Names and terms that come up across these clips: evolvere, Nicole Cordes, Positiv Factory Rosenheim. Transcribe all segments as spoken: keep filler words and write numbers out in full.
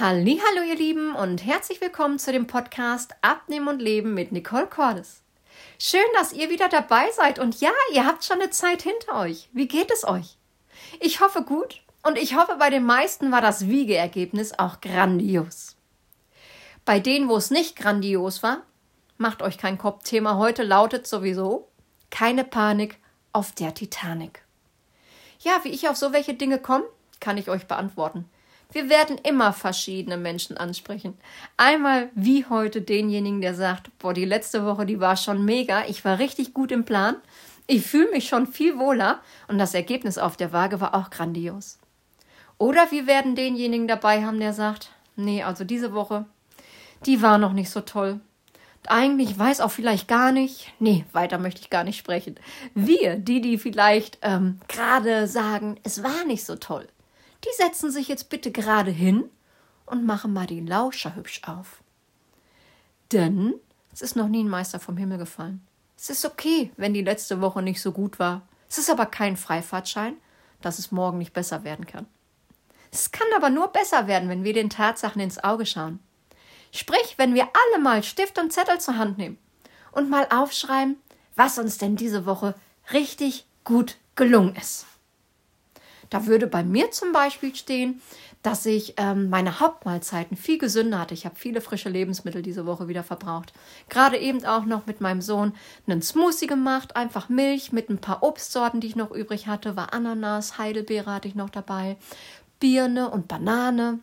Hallihallo ihr Lieben und herzlich willkommen zu dem Podcast Abnehmen und Leben mit Nicole Cordes. Schön, dass ihr wieder dabei seid und ja, ihr habt schon eine Zeit hinter euch. Wie geht es euch? Ich hoffe gut und ich hoffe, bei den meisten war das Wiegeergebnis auch grandios. Bei denen, wo es nicht grandios war, macht euch keinen Kopf. Thema heute lautet sowieso, keine Panik auf der Titanic. Ja, wie ich auf so welche Dinge komme, kann ich euch beantworten. Wir werden immer verschiedene Menschen ansprechen. Einmal wie heute denjenigen, der sagt, boah, die letzte Woche, die war schon mega, ich war richtig gut im Plan, ich fühle mich schon viel wohler und das Ergebnis auf der Waage war auch grandios. Oder wir werden denjenigen dabei haben, der sagt, nee, also diese Woche, die war noch nicht so toll. Eigentlich weiß auch vielleicht gar nicht, nee, weiter möchte ich gar nicht sprechen. Wir, die, die vielleicht ähm, gerade sagen, es war nicht so toll. Die setzen sich jetzt bitte gerade hin und machen mal die Lauscher hübsch auf. Denn es ist noch nie ein Meister vom Himmel gefallen. Es ist okay, wenn die letzte Woche nicht so gut war. Es ist aber kein Freifahrtschein, dass es morgen nicht besser werden kann. Es kann aber nur besser werden, wenn wir den Tatsachen ins Auge schauen. Sprich, wenn wir alle mal Stift und Zettel zur Hand nehmen und mal aufschreiben, was uns denn diese Woche richtig gut gelungen ist. Da würde bei mir zum Beispiel stehen, dass ich ähm, meine Hauptmahlzeiten viel gesünder hatte. Ich habe viele frische Lebensmittel diese Woche wieder verbraucht. Gerade eben auch noch mit meinem Sohn einen Smoothie gemacht, einfach Milch mit ein paar Obstsorten, die ich noch übrig hatte. War Ananas, Heidelbeere hatte ich noch dabei, Birne und Banane.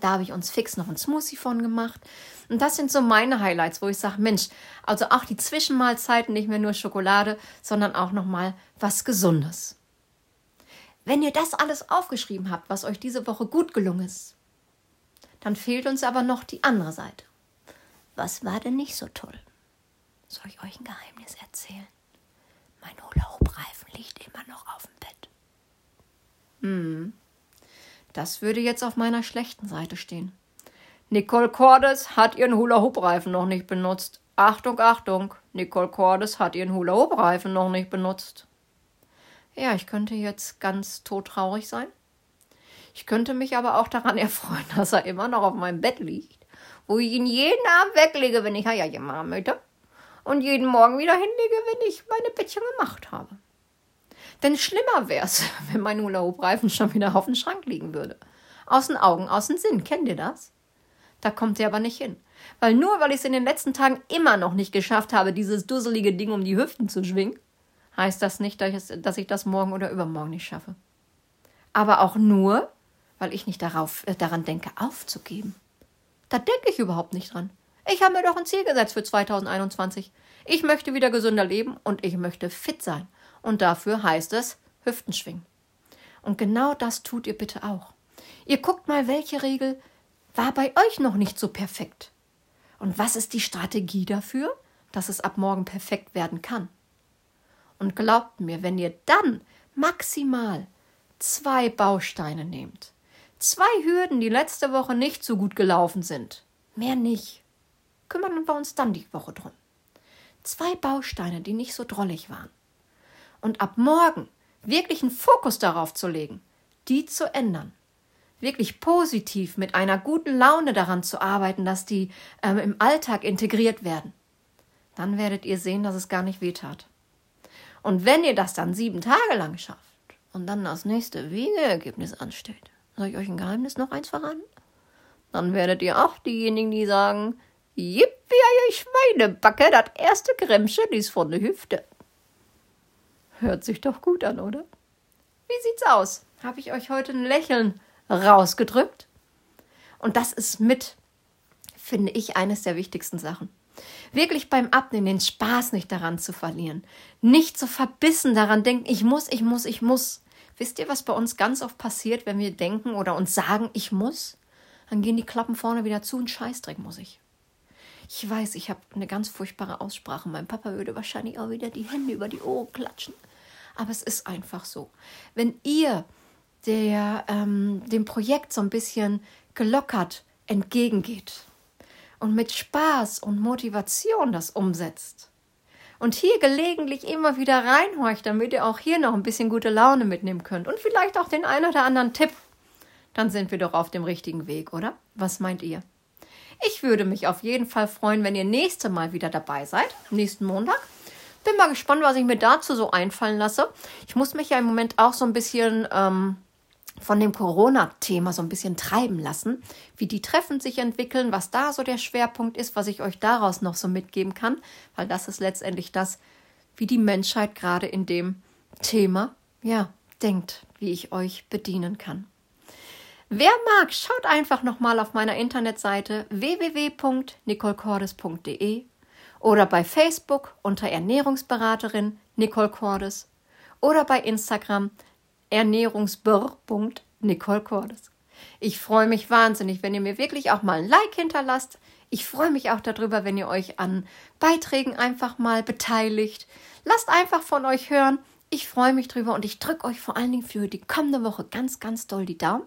Da habe ich uns fix noch einen Smoothie von gemacht. Und das sind so meine Highlights, wo ich sage, Mensch, also auch die Zwischenmahlzeiten, nicht mehr nur Schokolade, sondern auch nochmal was Gesundes. Wenn ihr das alles aufgeschrieben habt, was euch diese Woche gut gelungen ist, dann fehlt uns aber noch die andere Seite. Was war denn nicht so toll? Soll ich euch ein Geheimnis erzählen? Mein Hula-Hoop-Reifen liegt immer noch auf dem Bett. Hm, das würde jetzt auf meiner schlechten Seite stehen. Nicole Cordes hat ihren Hula-Hoop-Reifen noch nicht benutzt. Achtung, Achtung, Nicole Cordes hat ihren Hula-Hoop-Reifen noch nicht benutzt. Ja, ich könnte jetzt ganz todtraurig sein. Ich könnte mich aber auch daran erfreuen, dass er immer noch auf meinem Bett liegt, wo ich ihn jeden Abend weglege, wenn ich Hajaja machen möchte, und jeden Morgen wieder hinlege, wenn ich meine Bettchen gemacht habe. Denn schlimmer wäre es, wenn mein Hula-Hoop-Reifen schon wieder auf dem Schrank liegen würde. Aus den Augen, aus dem Sinn. Kennt ihr das? Da kommt er aber nicht hin. Weil nur, weil ich es in den letzten Tagen immer noch nicht geschafft habe, dieses dusselige Ding um die Hüften zu schwingen, heißt das nicht, dass ich das morgen oder übermorgen nicht schaffe. Aber auch nur, weil ich nicht darauf, äh, daran denke, aufzugeben. Da denke ich überhaupt nicht dran. Ich habe mir doch ein Ziel gesetzt für zwanzig einundzwanzig. Ich möchte wieder gesünder leben und ich möchte fit sein. Und dafür heißt es Hüften schwingen. Und genau das tut ihr bitte auch. Ihr guckt mal, welche Regel war bei euch noch nicht so perfekt. Und was ist die Strategie dafür, dass es ab morgen perfekt werden kann? Und glaubt mir, wenn ihr dann maximal zwei Bausteine nehmt, zwei Hürden, die letzte Woche nicht so gut gelaufen sind, mehr nicht, kümmern wir uns dann die Woche drum. Zwei Bausteine, die nicht so drollig waren. Und ab morgen wirklich einen Fokus darauf zu legen, die zu ändern. Wirklich positiv mit einer guten Laune daran zu arbeiten, dass die ähm, im Alltag integriert werden. Dann werdet ihr sehen, dass es gar nicht wehtat. Und wenn ihr das dann sieben Tage lang schafft und dann das nächste Wiegeergebnis ansteht, soll ich euch ein Geheimnis noch eins verraten? Dann werdet ihr auch diejenigen, die sagen, Jippie, ihr Schweinebacke, das erste Kremschen ist von der Hüfte. Hört sich doch gut an, oder? Wie sieht's aus? Habe ich euch heute ein Lächeln rausgedrückt? Und das ist mit, finde ich, eines der wichtigsten Sachen. Wirklich beim Abnehmen den Spaß nicht daran zu verlieren. Nicht so verbissen daran denken, ich muss, ich muss, ich muss. Wisst ihr, was bei uns ganz oft passiert, wenn wir denken oder uns sagen, ich muss? Dann gehen die Klappen vorne wieder zu und Scheißdreck muss ich. Ich weiß, ich habe eine ganz furchtbare Aussprache. Mein Papa würde wahrscheinlich auch wieder die Hände über die Ohren klatschen. Aber es ist einfach so. Wenn ihr der, ähm, dem Projekt so ein bisschen gelockert entgegengeht, und mit Spaß und Motivation das umsetzt und hier gelegentlich immer wieder reinhorcht, damit ihr auch hier noch ein bisschen gute Laune mitnehmen könnt und vielleicht auch den einen oder anderen Tipp, dann sind wir doch auf dem richtigen Weg, oder? Was meint ihr? Ich würde mich auf jeden Fall freuen, wenn ihr nächste Mal wieder dabei seid, nächsten Montag. Bin mal gespannt, was ich mir dazu so einfallen lasse. Ich muss mich ja im Moment auch so ein bisschen ähm, von dem Corona-Thema so ein bisschen treiben lassen, wie die Treffen sich entwickeln, was da so der Schwerpunkt ist, was ich euch daraus noch so mitgeben kann, weil das ist letztendlich das, wie die Menschheit gerade in dem Thema, ja, denkt, wie ich euch bedienen kann. Wer mag, schaut einfach nochmal auf meiner Internetseite w w w punkt nicole cordes punkt d e oder bei Facebook unter Ernährungsberaterin Nicole Cordes oder bei Instagram ernährungsbr punkt nicole cordes. Ich freue mich wahnsinnig, wenn ihr mir wirklich auch mal ein Like hinterlasst. Ich freue mich auch darüber, wenn ihr euch an Beiträgen einfach mal beteiligt. Lasst einfach von euch hören. Ich freue mich drüber und ich drücke euch vor allen Dingen für die kommende Woche ganz, ganz doll die Daumen.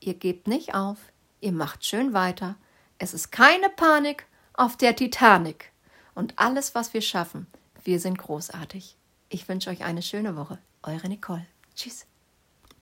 Ihr gebt nicht auf, ihr macht schön weiter. Es ist keine Panik auf der Titanic. Und alles, was wir schaffen, wir sind großartig. Ich wünsche euch eine schöne Woche. Eure Nicole. Tschüss.